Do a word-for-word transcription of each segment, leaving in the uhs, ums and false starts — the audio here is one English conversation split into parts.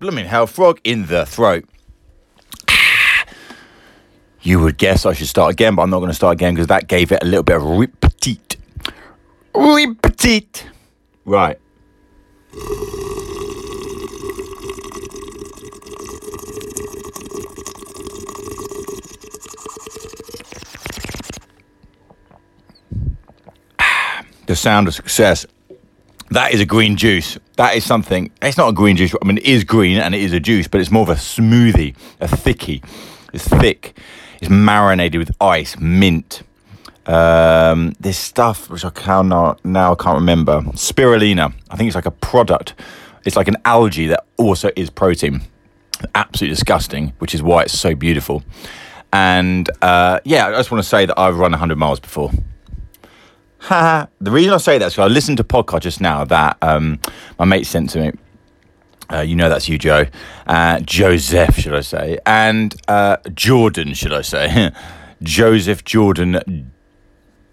Blooming hell, frog in the throat. You would guess I should start again, but I'm not going to start again because that gave it a little bit of repetit. Repetit. Right. The sound of success. That is a green juice. That is something. It's not a green juice. I mean, it is green and it is a juice, but it's more of a smoothie, a thickie. It's thick. It's marinated with ice, mint. Um, this stuff, which I can now, now I can't remember. Spirulina. I think it's like a product. It's like an algae that also is protein. Absolutely disgusting, which is why it's so beautiful. And uh, yeah, I just want to say that I've run one hundred miles before. The reason I say that is because I listened to a podcast just now that um, my mate sent to me. Uh, you know that's you, Joe. Uh, Joseph, should I say. And uh, Jordan, should I say. Joseph Jordan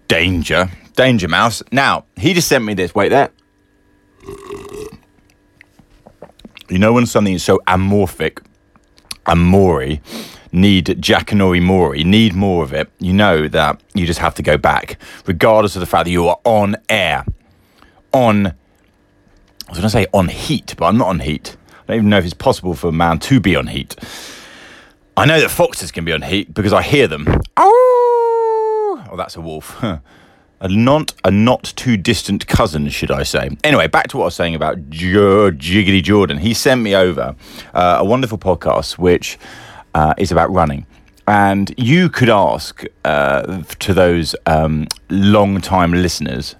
Danger. Danger Mouse. Now, he just sent me this. Wait there. You know when something is so amorphic, amori, need Jackanory Mori, need more of it, you know that you just have to go back, regardless of the fact that you are on air, on, I was going to say on heat, but I'm not on heat. I don't even know if it's possible for a man to be on heat. I know that foxes can be on heat because I hear them. Oh, oh that's a wolf. A not a not too distant cousin, should I say. Anyway, back to what I was saying about J- Jiggity Jordan. He sent me over uh, a wonderful podcast which uh, is about running. And you could ask uh, to those um, long-time listeners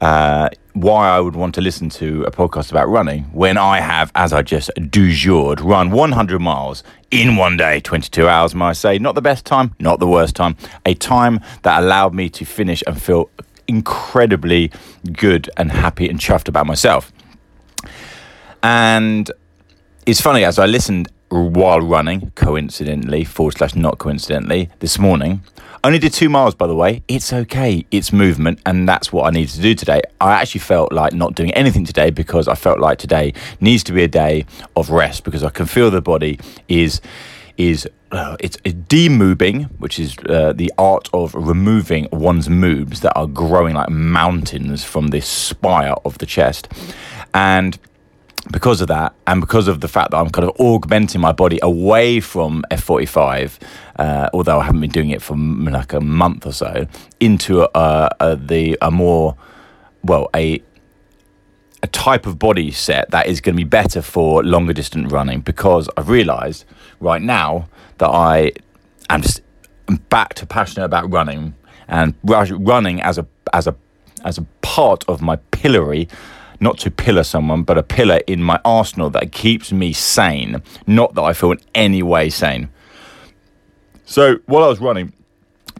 uh, why I would want to listen to a podcast about running when I have, as I just du jour, run one hundred miles in one day, twenty-two hours, might I say. Not the best time, not the worst time. A time that allowed me to finish and feel incredibly good and happy and chuffed about myself. And it's funny, as I listened while running, coincidentally, forward slash not coincidentally, this morning, only did two miles, by the way. It's okay. It's movement, and that's what I needed to do today. I actually felt like not doing anything today because I felt like today needs to be a day of rest because I can feel the body is is uh, it's, it's de-moving, which is uh, the art of removing one's moobs that are growing like mountains from this spire of the chest, and because of that, and because of the fact that I'm kind of augmenting my body away from F forty-five, uh, although I haven't been doing it for like a month or so, into a, a, the a more, well, a a type of body set that is going to be better for longer distance running. Because I've realised right now that I am just I'm back to passionate about running and running as a as a as a part of my pillory. Not to pillar someone, but a pillar in my arsenal that keeps me sane. Not that I feel in any way sane. So while I was running,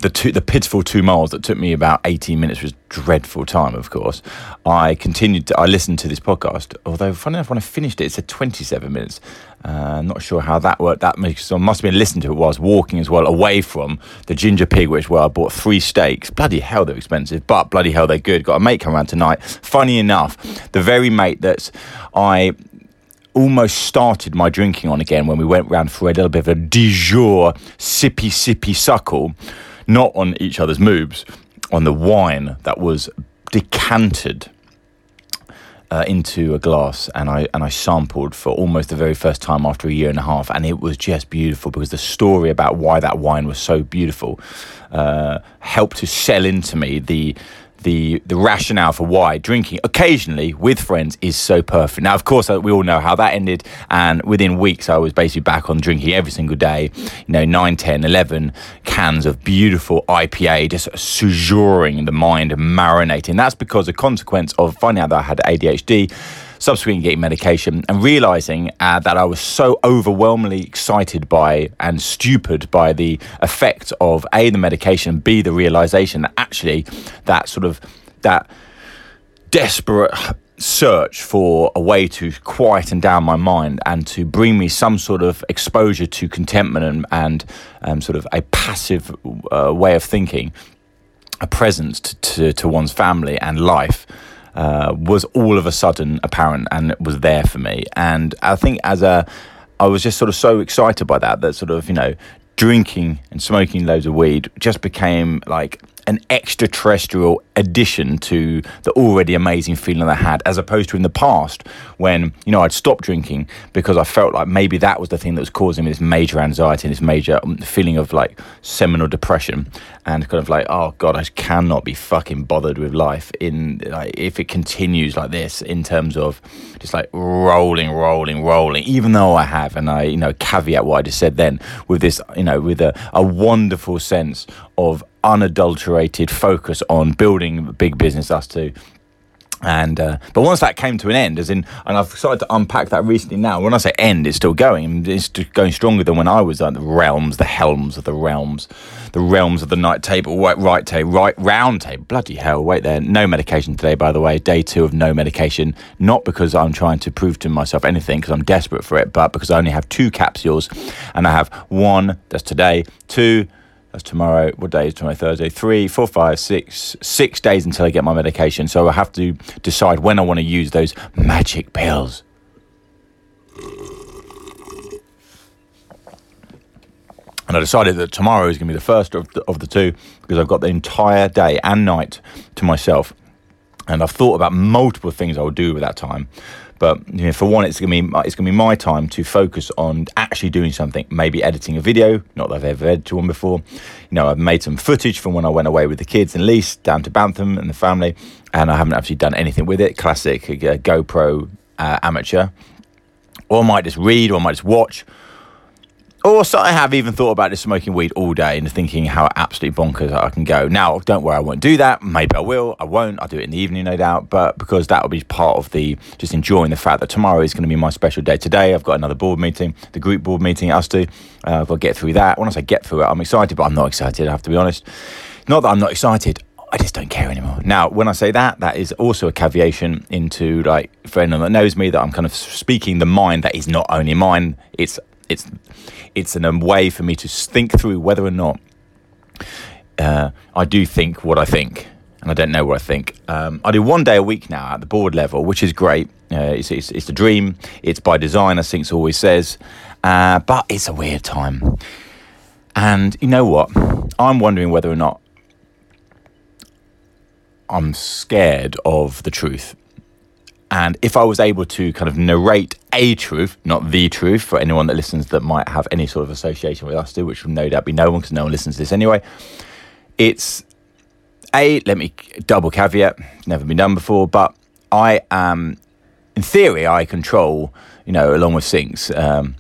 the two, the pitiful two miles that took me about eighteen minutes was dreadful time, of course. I continued to, I listened to this podcast, although funny enough, when I finished it, it said twenty-seven minutes. Uh, I'm not sure how that worked. That makes, so I must have been listening to it while I was walking as well, away from the Ginger Pig, which where I bought three steaks. Bloody hell, they're expensive, but bloody hell, they're good. Got a mate come around tonight. Funny enough, the very mate that's I almost started my drinking on again when we went round for a little bit of a du jour sippy, sippy suckle. Not on each other's moobs, on the wine that was decanted uh, into a glass, and I and I sampled for almost the very first time after a year and a half, and it was just beautiful because the story about why that wine was so beautiful uh, helped to sell into me the the the rationale for why drinking occasionally with friends is so perfect. Now, of course, we all know how that ended, and within weeks, I was basically back on drinking every single day, you know, nine, ten, eleven cans of beautiful I P A, just sujouring the mind, marinating. That's because a consequence of finding out that I had A D H D, subsequently getting medication, and realising uh, that I was so overwhelmingly excited by and stupid by the effect of A, the medication, B, the realisation that actually that sort of, that desperate search for a way to quieten down my mind and to bring me some sort of exposure to contentment and, and um, sort of a passive uh, way of thinking, a presence to, to, to one's family and life, uh, was all of a sudden apparent and was there for me. And I think as a, I was just sort of so excited by that, that sort of, you know, drinking and smoking loads of weed just became like an extraterrestrial addition to the already amazing feeling I had, as opposed to in the past when, you know, I'd stopped drinking because I felt like maybe that was the thing that was causing me this major anxiety and this major feeling of like seminal depression and kind of like, oh God, I cannot be fucking bothered with life in like, if it continues like this in terms of just like rolling, rolling, rolling, even though I have, and I, you know, caveat what I just said then with this, you know, with a, a wonderful sense of unadulterated focus on building big business, us two. And uh, but once that came to an end, as in, and I've started to unpack that recently now. When I say end, it's still going. It's going stronger than when I was on the realms, the helms of the realms, the realms of the night table, right, right table, right round table. Bloody hell! Wait there. No medication today, by the way. Day two of no medication. Not because I'm trying to prove to myself anything, because I'm desperate for it, but because I only have two capsules, and I have one that's today, two. Tomorrow, what day is tomorrow? Thursday. Three, four, five, six, six days until I get my medication. So I have to decide when I want to use those magic pills. And I decided that tomorrow is going to be the first of the, of the two, because I've got the entire day and night to myself. And I've thought about multiple things I would do with that time. But you know, for one, it's gonna be it's gonna be my time to focus on actually doing something. Maybe editing a video. Not that I've ever edited one before. You know, I've made some footage from when I went away with the kids and Lise down to Bantham and the family, and I haven't actually done anything with it. Classic uh, GoPro uh, amateur. Or I might just read, or I might just watch. Or so I have even thought about just smoking weed all day and thinking how absolutely bonkers I can go. Now, don't worry, I won't do that. Maybe I will. I won't. I'll do it in the evening, no doubt. But because that will be part of the just enjoying the fact that tomorrow is going to be my special day. Today, I've got another board meeting, the group board meeting, us two. Uh, I've got to get through that. When I say get through it, I'm excited, but I'm not excited, I have to be honest. Not that I'm not excited. I just don't care anymore. Now, when I say that, that is also a caveation into, like, for anyone that knows me, that I'm kind of speaking the mind that is not only mine. It's It's it's a way for me to think through whether or not uh, I do think what I think, and I don't know what I think. Um, I do one day a week now at the board level, which is great. Uh, it's, it's it's the dream. It's by design, as Sinx always says, uh, but it's a weird time. And you know what? I'm wondering whether or not I'm scared of the truth. And if I was able to kind of narrate a truth, not the truth, for anyone that listens that might have any sort of association with us two, which will no doubt be no one because no one listens to this anyway, it's a, let me double caveat, never been done before, but I am, in theory, I control, you know, along with Sinx, um,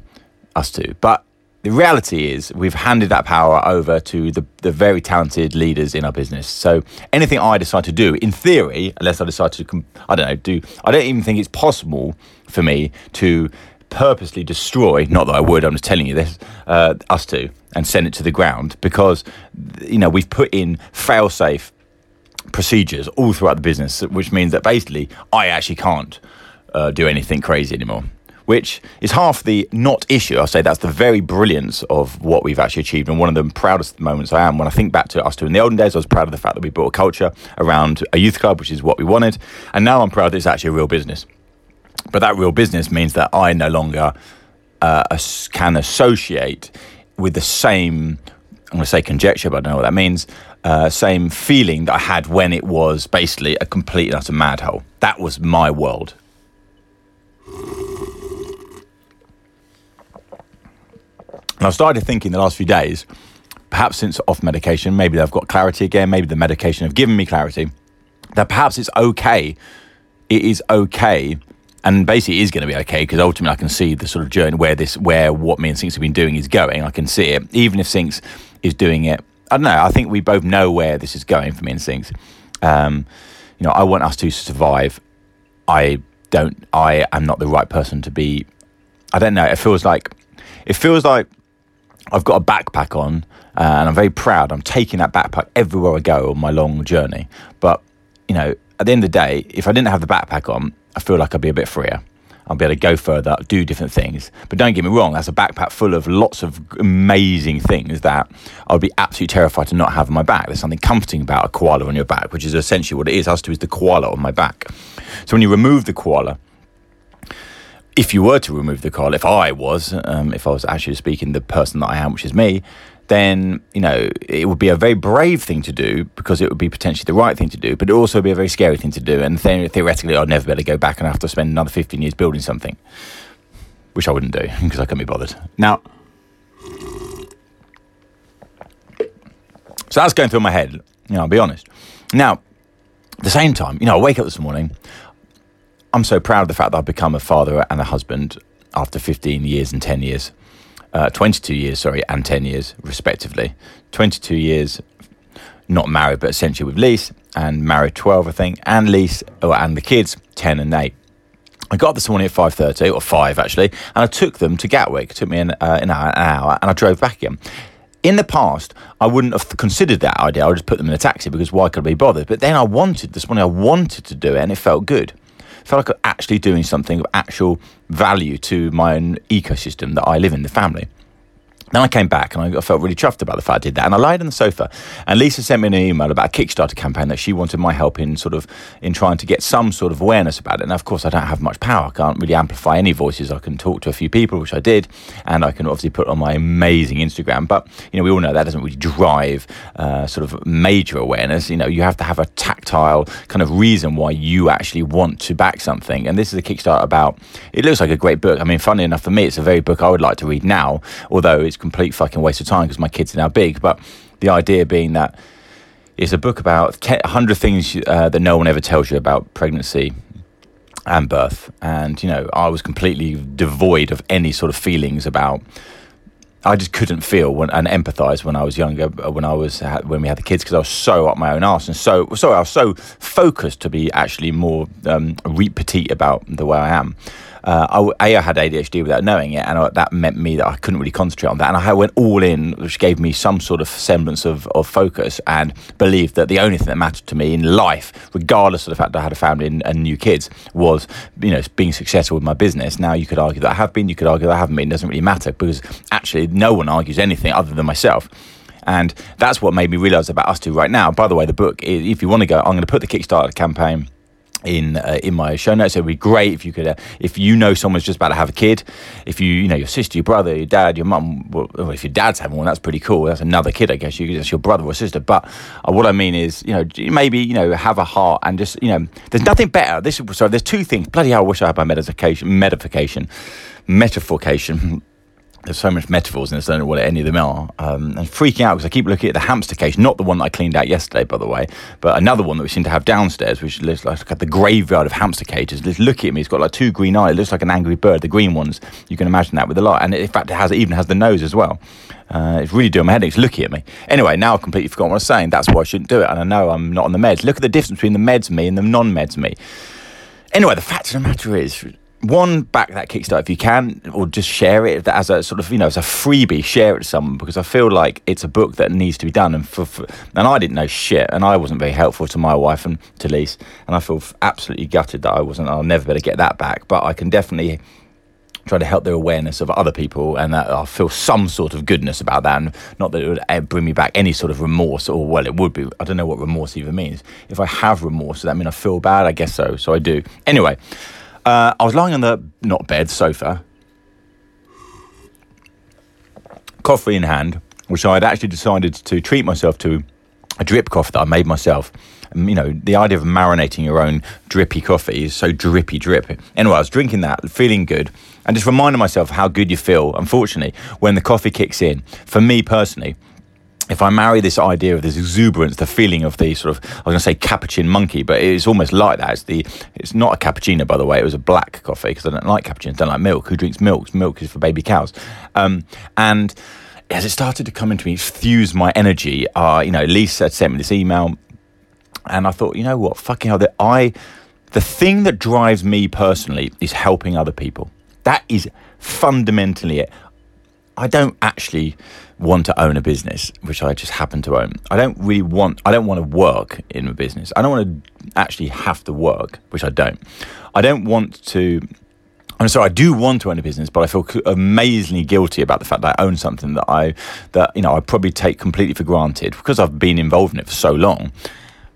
us two. But the reality is we've handed that power over to the, the very talented leaders in our business. So anything I decide to do, in theory, unless I decide to, I don't know, do, I don't even think it's possible for me to purposely destroy, not that I would, I'm just telling you this, uh, us two, and send it to the ground, because, you know, we've put in fail-safe procedures all throughout the business, which means that basically I actually can't uh, do anything crazy anymore. Which is half the not issue. I'll say that's the very brilliance of what we've actually achieved, and one of the proudest moments I am. When I think back to us two in the olden days, I was proud of the fact that we built a culture around a youth club, which is what we wanted, and now I'm proud that it's actually a real business. But that real business means that I no longer uh, can associate with the same, I'm going to say conjecture, but I don't know what that means, uh, same feeling that I had when it was basically a complete and utter mad hole. That was my world. And I've started thinking the last few days, perhaps since off medication, maybe I've got clarity again, maybe the medication have given me clarity, that perhaps it's okay. It is okay. And basically it is going to be okay, because ultimately I can see the sort of journey where this, where what me and Sinx have been doing is going. I can see it. Even if Sinx is doing it, I don't know. I think we both know where this is going for me and Sinx. Um, you know, I want us to survive. I don't, I am not the right person to be. I don't know. It feels like, it feels like, I've got a backpack on, uh, and I'm very proud. I'm taking that backpack everywhere I go on my long journey. But, you know, at the end of the day, if I didn't have the backpack on, I feel like I'd be a bit freer. I'll be able to go further, do different things. But don't get me wrong, that's a backpack full of lots of amazing things that I would be absolutely terrified to not have on my back. There's something comforting about a koala on your back, which is essentially what it is. ustwo is the koala on my back. So when you remove the koala, if you were to remove the koala, if I was, um, if I was actually speaking the person that I am, which is me, then, you know, it would be a very brave thing to do because it would be potentially the right thing to do, but it would also be a very scary thing to do. And th- theoretically, I'd never be able to go back and have to spend another fifteen years building something, which I wouldn't do because I couldn't be bothered. Now, so that's going through my head, you know, I'll be honest. Now, at the same time, you know, I wake up this morning, I'm so proud of the fact that I've become a father and a husband after fifteen years and ten years. Uh, twenty-two years, sorry, and ten years, respectively. twenty-two years, not married, but essentially with Lise, and married twelve, I think, and Lise, oh, and the kids, ten and eight. I got up this morning at five thirty, or five, actually, and I took them to Gatwick. It took me an, uh, an, hour, an hour, and I drove back again. In the past, I wouldn't have considered that idea. I would just put them in a taxi, because why could I be bothered? But then I wanted, this morning I wanted to do it, and it felt good. Felt like I'm actually doing something of actual value to my own ecosystem that I live in, the family. Then I came back and I felt really chuffed about the fact I did that. And I lied on the sofa. And Lise sent me an email about a Kickstarter campaign that she wanted my help in, sort of, in trying to get some sort of awareness about it. And of course, I don't have much power. I can't really amplify any voices. I can talk to a few people, which I did. And I can obviously put on my amazing Instagram. But, you know, we all know that doesn't really drive uh, sort of major awareness. You know, you have to have a tactile kind of reason why you actually want to back something. And this is a Kickstarter about, it looks like a great book. I mean, funnily enough for me, it's a very book I would like to read now, although it's complete fucking waste of time because my kids are now big. But the idea being that it's a book about one hundred things uh, that no one ever tells you about pregnancy and birth. And, you know, I was completely devoid of any sort of feelings about, I just couldn't feel when, and empathise when I was younger, when I was when we had the kids, because I was so up my own arse and so sorry, I was so focused to be actually more um, petite about the way I am. Uh, I, A, I had A D H D without knowing it, and I, that meant me that I couldn't really concentrate on that. And I went all in, which gave me some sort of semblance of, of focus and believed that the only thing that mattered to me in life, regardless of the fact that I had a family and, and new kids, was, you know, being successful with my business. Now, you could argue that I have been, you could argue that I haven't been. It doesn't really matter because actually no one argues anything other than myself. And that's what made me realise about ustwo right now. By the way, the book, if you want to go, I'm going to put the Kickstarter campaign in uh, in my show notes. It would be great if you could, uh, if you know someone's just about to have a kid, if you you know your sister, your brother, your dad, your mum, well, if your dad's having one, that's pretty cool, that's another kid, I guess, you that's your brother or sister. But uh, what I mean is, you know, maybe, you know, have a heart and just, you know, there's nothing better. This sorry, there's two things. Bloody hell, I wish I had my medication, medication, metaphorication. There's so much metaphors and I don't know what any of them are. Um, and freaking out because I keep looking at the hamster cage, not the one that I cleaned out yesterday, by the way, but another one that we seem to have downstairs, which looks like the graveyard of hamster cages. Just look at me, it's got like two green eyes. It looks like an angry bird, the green ones. You can imagine that with the light. And in fact, it has it even has the nose as well. Uh, it's really doing my head in. It's looking at me. Anyway, now I've completely forgotten what I was saying. That's why I shouldn't do it. And I know I'm not on the meds. Look at the difference between the meds me and the non-meds me. Anyway, the fact of the matter is, one, back that Kickstarter if you can, or just share it as a sort of, you know, as a freebie, share it to someone, because I feel like it's a book that needs to be done. And for, for and I didn't know shit, and I wasn't very helpful to my wife and to Lise, and I feel absolutely gutted that I wasn't. I'll never be able to get that back, but I can definitely try to help their awareness of other people, and that I feel some sort of goodness about that, and not that it would bring me back any sort of remorse, or, well, it would be. I don't know what remorse even means. If I have remorse, does that mean I feel bad? I guess so, so I do. Anyway, Uh, I was lying on the, not bed, sofa, coffee in hand, which I had actually decided to treat myself to a drip coffee that I made myself. You know, the idea of marinating your own drippy coffee is so drippy drip. Anyway, I was drinking that, feeling good, and just reminding myself how good you feel, unfortunately, when the coffee kicks in. For me personally, if I marry this idea of this exuberance, the feeling of the sort of, I was going to say capuchin monkey, but it's almost like that. It's the, it's not a cappuccino, by the way. It was a black coffee because I don't like cappuccinos. I don't like milk. Who drinks milk? Milk is for baby cows. Um, and as it started to come into me, fuse my energy, uh, you know, Lise had sent me this email and I thought, you know what, fucking hell, that I, the thing that drives me personally is helping other people. That is fundamentally it. I don't actually want to own a business, which I just happen to own. I don't really want, I don't want to work in a business. I don't want to actually have to work, which I don't. I don't want to I'm sorry, I do want to own a business, but I feel amazingly guilty about the fact that I own something that I, that you know, I probably take completely for granted because I've been involved in it for so long.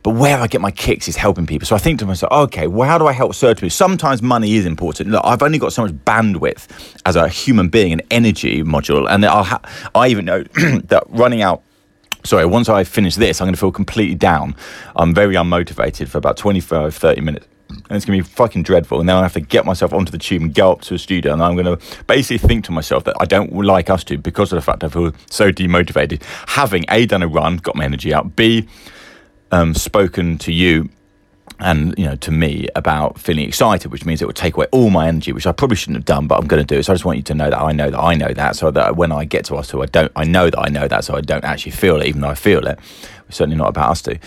But where I get my kicks is helping people. So I think to myself, okay, well, how do I help certain people? Sometimes money is important. Look, I've only got so much bandwidth as a human being, an energy module, and I'll ha- I even know that running out. Sorry, once I finish this, I'm going to feel completely down. I'm very unmotivated for about twenty-five, thirty minutes. And it's going to be fucking dreadful. And then I have to get myself onto the tube and go up to a studio. And I'm going to basically think to myself that I don't like us to because of the fact I feel so demotivated. Having A, done a run, got my energy up. B, um, spoken to you and, you know, to me about feeling excited, which means it will take away all my energy, which I probably shouldn't have done, but I'm going to do it. So I just want you to know that I know that I know that, so that when I get to us two, I don't, I know that I know that, so I don't actually feel it, even though I feel it. It's certainly not about us two.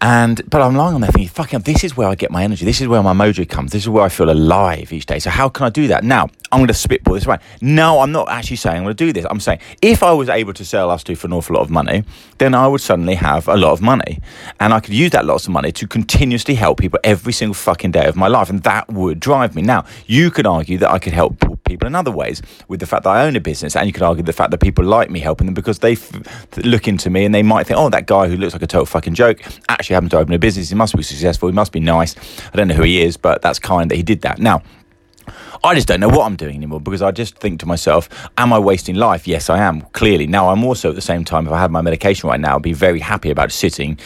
And but I'm lying on there thinking, fucking, this is where I get my energy. This is where my mojo comes. This is where I feel alive each day. So how can I do that? Now, I'm going to spitball this around. No, I'm not actually saying I'm going to do this. I'm saying if I was able to sell us two for an awful lot of money, then I would suddenly have a lot of money. And I could use that lots of money to continuously help people every single fucking day of my life. And that would drive me. Now, you could argue that I could help people in other ways with the fact that I own a business. And you could argue the fact that people like me helping them because they f- look into me and they might think, oh, that guy who looks like a total fucking joke actually happened to open a business. He must be successful. He must be nice. I don't know who he is, but that's kind that he did that. Now, I just don't know what I'm doing anymore because I just think to myself, am I wasting life? Yes, I am, clearly. Now, I'm also at the same time, if I had my medication right now, I'd be very happy about sitting,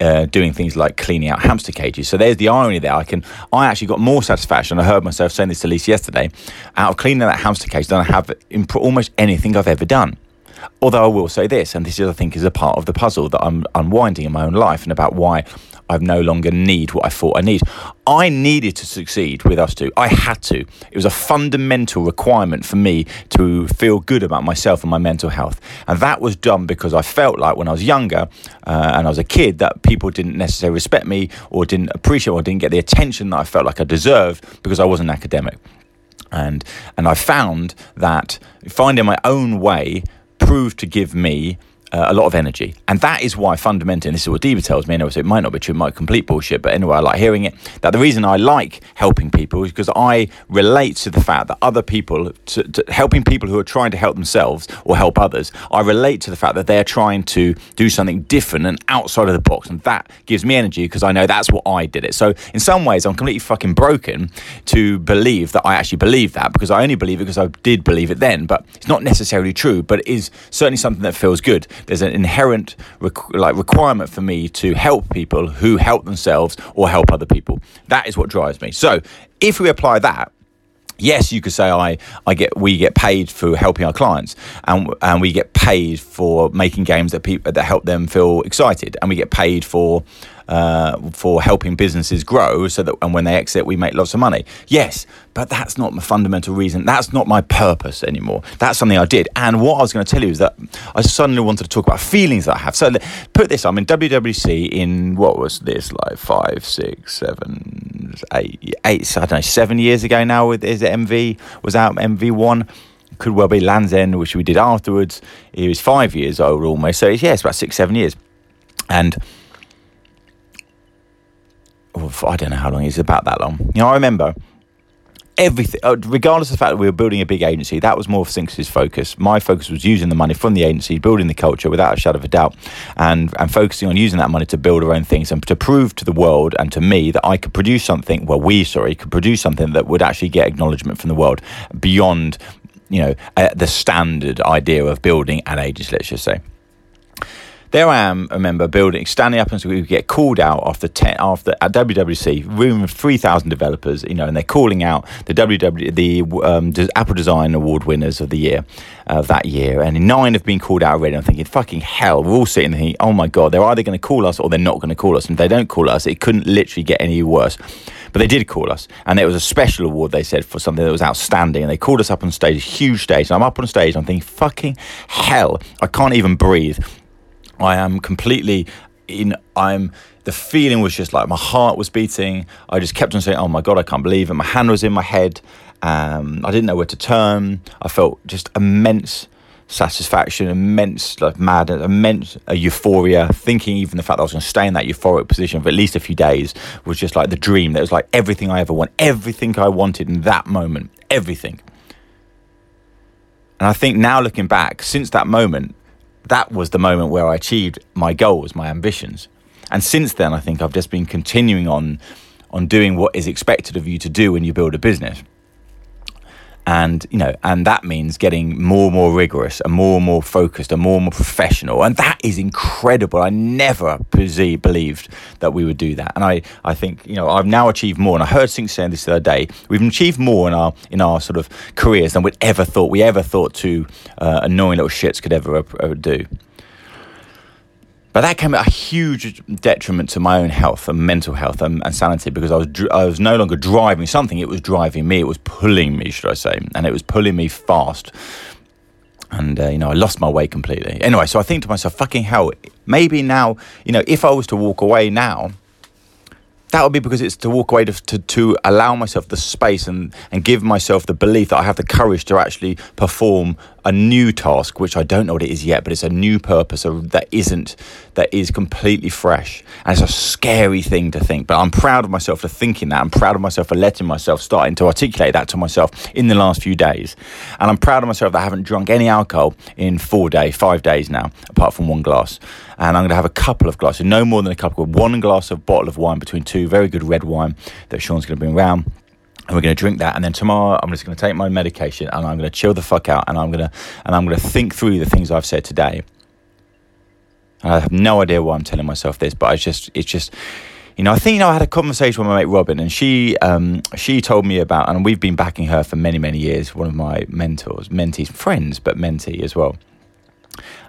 uh, doing things like cleaning out hamster cages. So there's the irony there. I can, I actually got more satisfaction. I heard myself saying this to Lise yesterday, out of cleaning that hamster cage than I have in almost anything I've ever done. Although I will say this, and this is, I think, is a part of the puzzle that I'm unwinding in my own life and about why I no longer need what I thought I need. I needed to succeed with us two. I had to. It was a fundamental requirement for me to feel good about myself and my mental health. And that was done because I felt like when I was younger uh, and I was a kid that people didn't necessarily respect me or didn't appreciate or didn't get the attention that I felt like I deserved because I wasn't academic. And, and I found that finding my own way proved to give me uh, a lot of energy. And that is why fundamentally, and this is what Diva tells me, and also it might not be true, it might be complete bullshit, but anyway, I like hearing it, that the reason I like helping people is because I relate to the fact that other people, to, to helping people who are trying to help themselves or help others, I relate to the fact that they're trying to do something different and outside of the box. And that gives me energy because I know that's what I did it. So in some ways, I'm completely fucking broken to believe that I actually believe that because I only believe it because I did believe it then, but it's not necessarily true, but it is certainly something that feels good. There's an inherent requ- like requirement for me to help people who help themselves or help other people. That is what drives me. So if we apply that, yes, you could say I, I get we get paid for helping our clients, and and we get paid for making games that people that help them feel excited, and we get paid for uh, for helping businesses grow so that and when they exit we make lots of money. Yes, but that's not my fundamental reason. That's not my purpose anymore. That's something I did. And what I was going to tell you is that I suddenly wanted to talk about feelings that I have. So put this, I'm in W W C in what was this like five, six, seven, eight, eight I don't know, seven years ago now. With is it M V was out M V one, could well be Land's End, which we did afterwards. It was five years old almost, so it's, yeah, it's about six, seven years, and oh, I don't know how long it's about that long. You know, I remember everything, regardless of the fact that we were building a big agency, that was more of Sinx's focus. My focus was using the money from the agency, building the culture without a shadow of a doubt, and, and focusing on using that money to build our own things and to prove to the world and to me that I could produce something, well, we, sorry, could produce something that would actually get acknowledgement from the world beyond, you know, uh, the standard idea of building an agency, let's just say. There I am, I remember, building, standing up, and so we get called out after ten, after at W W C, room of three thousand developers, you know, and they're calling out the W W the um, Apple Design Award winners of the year, of uh, that year, and nine have been called out already. I'm thinking, fucking hell, we're all sitting there thinking, oh my god, they're either going to call us or they're not going to call us, and if they don't call us, it couldn't literally get any worse. But they did call us, and it was a special award, they said, for something that was outstanding, and they called us up on stage, a huge stage, and I'm up on stage, and I'm thinking, fucking hell, I can't even breathe. I am completely in, I'm, the feeling was just like, my heart was beating. I just kept on saying, oh my God, I can't believe it. My hand was in my head. Um, I didn't know where to turn. I felt just immense satisfaction, immense like madness, immense uh, euphoria. Thinking even the fact that I was going to stay in that euphoric position for at least a few days was just like the dream. That was like everything I ever want, everything I wanted in that moment, everything. And I think now looking back, since that moment, that was the moment where I achieved my goals, my ambitions. And since then, I think I've just been continuing on, on doing what is expected of you to do when you build a business. And, you know, and that means getting more and more rigorous and more and more focused and more and more professional. And that is incredible. I never perceived, believed that we would do that. And I, I think, you know, I've now achieved more. And I heard Sinx saying this the other day, we've achieved more in our in our sort of careers than we'd ever thought. We ever thought two uh, annoying little shits could ever uh, do. But that came at a huge detriment to my own health and mental health and, and sanity, because I was dr- I was no longer driving something. It was driving me. It was pulling me, should I say. And it was pulling me fast. And, uh, you know, I lost my way completely. Anyway, so I think to myself, fucking hell, maybe now, you know, if I was to walk away now, that would be because it's to walk away to, to, to allow myself the space and, and give myself the belief that I have the courage to actually perform a new task, which I don't know what it is yet, but it's a new purpose that isn't, that is completely fresh. And it's a scary thing to think, but I'm proud of myself for thinking that. I'm proud of myself for letting myself starting to articulate that to myself in the last few days. And I'm proud of myself that I haven't drunk any alcohol in four days, five days now, apart from one glass. And I'm going to have a couple of glasses, no more than a couple, one glass of bottle of wine between two, very good red wine that Sean's going to bring round. And we're going to drink that, and then tomorrow I'm just going to take my medication, and I'm going to chill the fuck out, and I'm going to and I'm going to think through the things I've said today. And I have no idea why I'm telling myself this, but I just it's just, you know, I think you know, I had a conversation with my mate Robin, and she um, she told me about, and we've been backing her for many many years. One of my mentors, mentees, friends, but mentee as well.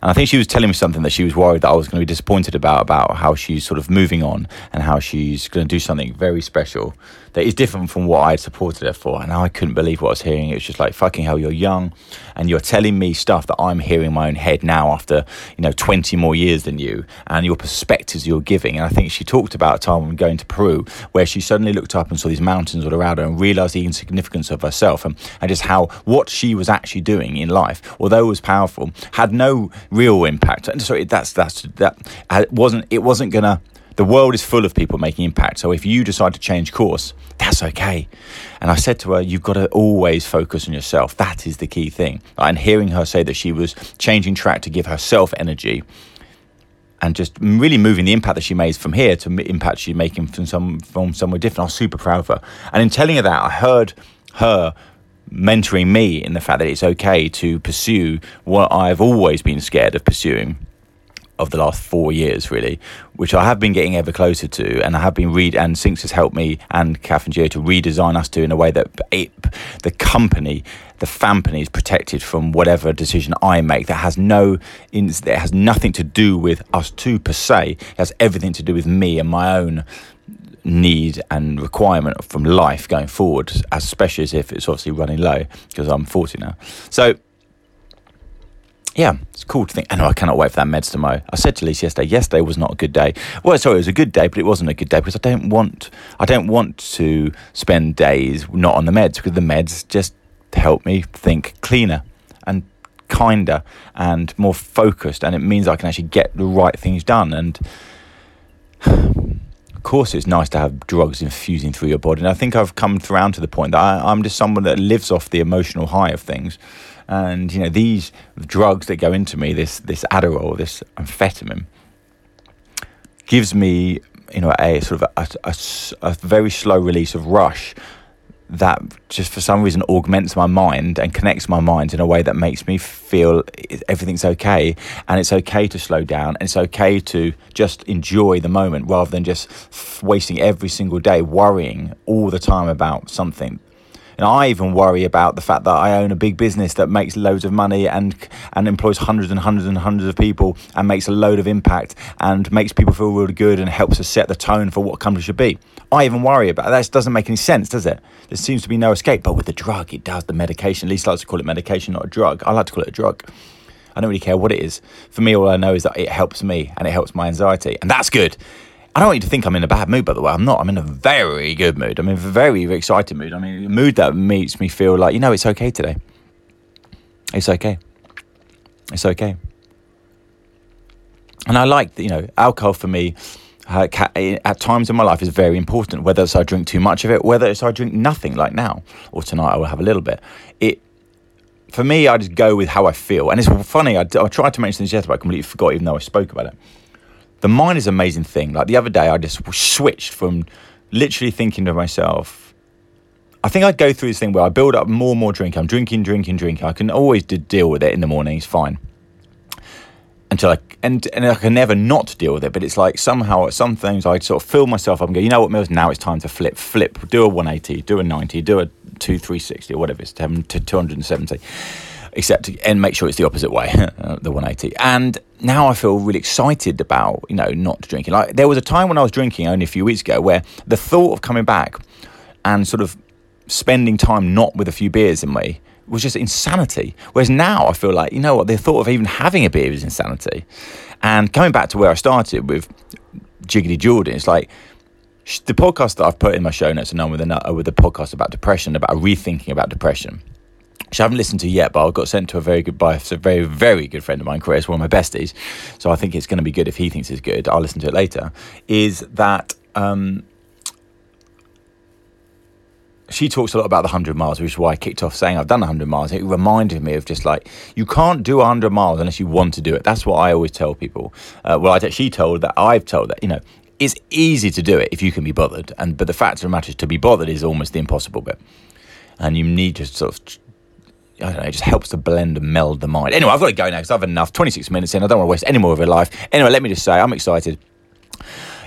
And I think she was telling me something that she was worried that I was going to be disappointed about, about how she's sort of moving on and how she's going to do something very special that is different from what I had supported her for. And I couldn't believe what I was hearing. It was just like, fucking hell, you're young and you're telling me stuff that I'm hearing in my own head now after, you know, twenty more years than you, and your perspectives you're giving. And I think she talked about a time when going to Peru where she suddenly looked up and saw these mountains all around her and realised the insignificance of herself and, and just how what she was actually doing in life, although it was powerful, had no real impact. And so it, that's that's that it wasn't it wasn't gonna. The world is full of people making impact. So if you decide to change course, that's okay. And I said to her, you've got to always focus on yourself. That is the key thing. And hearing her say that she was changing track to give herself energy and just really moving the impact that she made from here to impact she's making from some from somewhere different, I was super proud of her. And in telling her that, I heard her mentoring me in the fact that it's okay to pursue what I've always been scared of pursuing of the last four years, really, which I have been getting ever closer to, and I have been read. And Sinx has helped me and Kath and Gio to redesign us to in a way that it, the company, the fampany, is protected from whatever decision I make. That has no, it has nothing to do with us two per se. It has everything to do with me and my own need and requirement from life going forward, especially as if it's obviously running low because I'm forty now. So. Yeah, it's cool to think. I know, I cannot wait for that meds tomorrow. I said to Lise yesterday, yesterday was not a good day. Well, sorry, it was a good day, but it wasn't a good day because I don't want, I don't want to spend days not on the meds, because the meds just help me think cleaner and kinder and more focused, and it means I can actually get the right things done. And of course, it's nice to have drugs infusing through your body. And I think I've come around to the point that I, I'm just someone that lives off the emotional high of things. And, you know, these drugs that go into me, this this Adderall, this amphetamine, gives me, you know, a sort of a, a, a very slow release of rush that just for some reason augments my mind and connects my mind in a way that makes me feel everything's okay, and it's okay to slow down, and it's okay to just enjoy the moment rather than just wasting every single day worrying all the time about something. And I even worry about the fact that I own a big business that makes loads of money and and employs hundreds and hundreds and hundreds of people and makes a load of impact and makes people feel really good and helps us set the tone for what company should be. I even worry about that. That doesn't make any sense, does it? There seems to be no escape. But with the drug, it does. The medication, at least I like to call it medication, not a drug. I like to call it a drug. I don't really care what it is. For me, all I know is that it helps me and it helps my anxiety. And that's good. I don't want you to think I'm in a bad mood, by the way. I'm not. I'm in a very good mood. I'm in a very excited mood. I mean, a mood that makes me feel like, you know, it's okay today. It's okay. It's okay. And I like, you know, alcohol for me uh, at times in my life is very important, whether it's I drink too much of it, whether it's I drink nothing like now, or tonight I will have a little bit. It, for me, I just go with how I feel. And it's funny, I, I tried to mention this yesterday, but I completely forgot, even though I spoke about it. The mind is an amazing thing. Like the other day, I just switched from literally thinking to myself, I think I'd go through this thing where I build up more and more drink. I'm drinking, drinking, drinking. I can always deal with it in the morning. It's fine. Until I, and, and I can never not deal with it. But it's like somehow at some things, I sort of fill myself up and go, you know what, Mills, now it's time to flip, flip, do a one eighty, do a ninety, do a two, three sixty or whatever it's to two seventy. Except, and make sure it's the opposite way, the one eighty. And now I feel really excited about, you know, not drinking. Like there was a time when I was drinking only a few weeks ago where the thought of coming back and sort of spending time not with a few beers in me was just insanity. Whereas now I feel like, you know what, the thought of even having a beer is insanity. And coming back to where I started with Jiggity Jordan, it's like, the podcast that I've put in my show notes and on with another, with a podcast about depression, about rethinking about depression, which I haven't listened to yet, but I got sent to a very good by a very, very good friend of mine, Chris, one of my besties. So I think it's going to be good if he thinks it's good. I'll listen to it later. Is that um, she talks a lot about the one hundred miles, which is why I kicked off saying I've done one hundred miles. It reminded me of just like, you can't do one hundred miles unless you want to do it. That's what I always tell people. Uh, well, I, she told that, I've told that, you know, it's easy to do it if you can be bothered. And but the fact of the matter is, to be bothered is almost the impossible bit. And you need to sort of... I don't know, it just helps to blend and meld the mind. Anyway, I've got to go now because I've had enough. twenty-six minutes in, I don't want to waste any more of your life. Anyway, let me just say, I'm excited.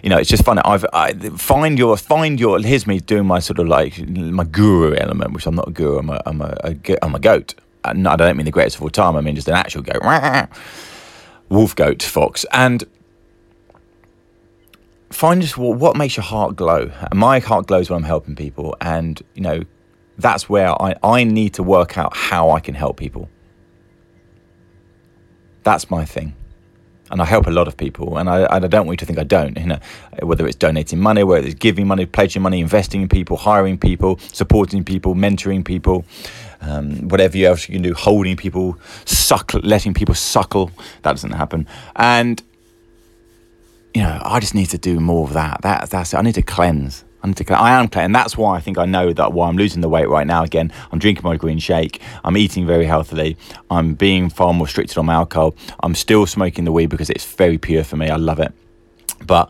You know, it's just fun. I've, I find your, find your, here's me doing my sort of like, my guru element, which I'm not a guru, I'm a, I'm a, a, I'm a goat. And I don't mean the greatest of all time, I mean just an actual goat. Wolf, goat, fox. And find just what, what makes your heart glow. And my heart glows when I'm helping people and, you know, that's where I, I need to work out how I can help people. That's my thing. And I help a lot of people. And I, and I don't want you to think I don't. You know, whether it's donating money, whether it's giving money, pledging money, investing in people, hiring people, supporting people, mentoring people, um, whatever else you can do, holding people, suckle, letting people suckle. That doesn't happen. And, you know, I just need to do more of that. that that's it. I need to cleanse. I am clean, and that's why I think I know that why I'm losing the weight right now. Again, I'm drinking my green shake. I'm eating very healthily. I'm being far more restricted on my alcohol. I'm still smoking the weed because it's very pure for me. I love it. But,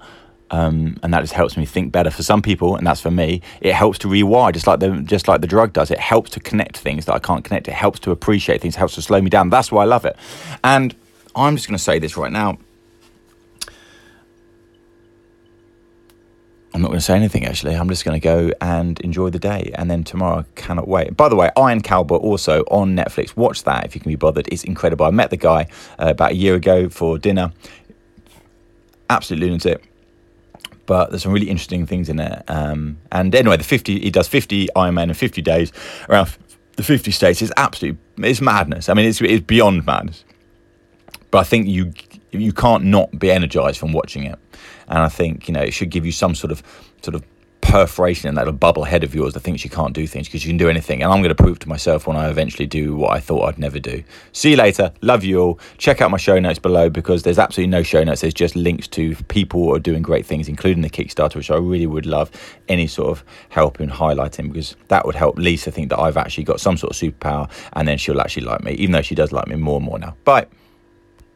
um, and that just helps me think better. For some people, and that's for me, it helps to rewire, just like the just like the drug does. It helps to connect things that I can't connect. It helps to appreciate things. It helps to slow me down. That's why I love it. And I'm just going to say this right now. I'm not going to say anything, actually. I'm just going to go and enjoy the day. And then tomorrow, I cannot wait. By the way, Iron Cowboy also on Netflix. Watch that if you can be bothered. It's incredible. I met the guy uh, about a year ago for dinner. Absolute lunatic. But there's some really interesting things in there. Um, and anyway, the fifty he does fifty Ironman in fifty days around the fifty states. It's absolute, it's madness. I mean, it's it's beyond madness. But I think you you can't not be energised from watching it. And I think, you know, it should give you some sort of sort of perforation in that little bubble head of yours that thinks you can't do things because you can do anything. And I'm going to prove to myself when I eventually do what I thought I'd never do. See you later. Love you all. Check out my show notes below because there's absolutely no show notes. There's just links to people who are doing great things, including the Kickstarter, which I really would love any sort of help in highlighting because that would help Lise think that I've actually got some sort of superpower and then she'll actually like me, even though she does like me more and more now. Bye.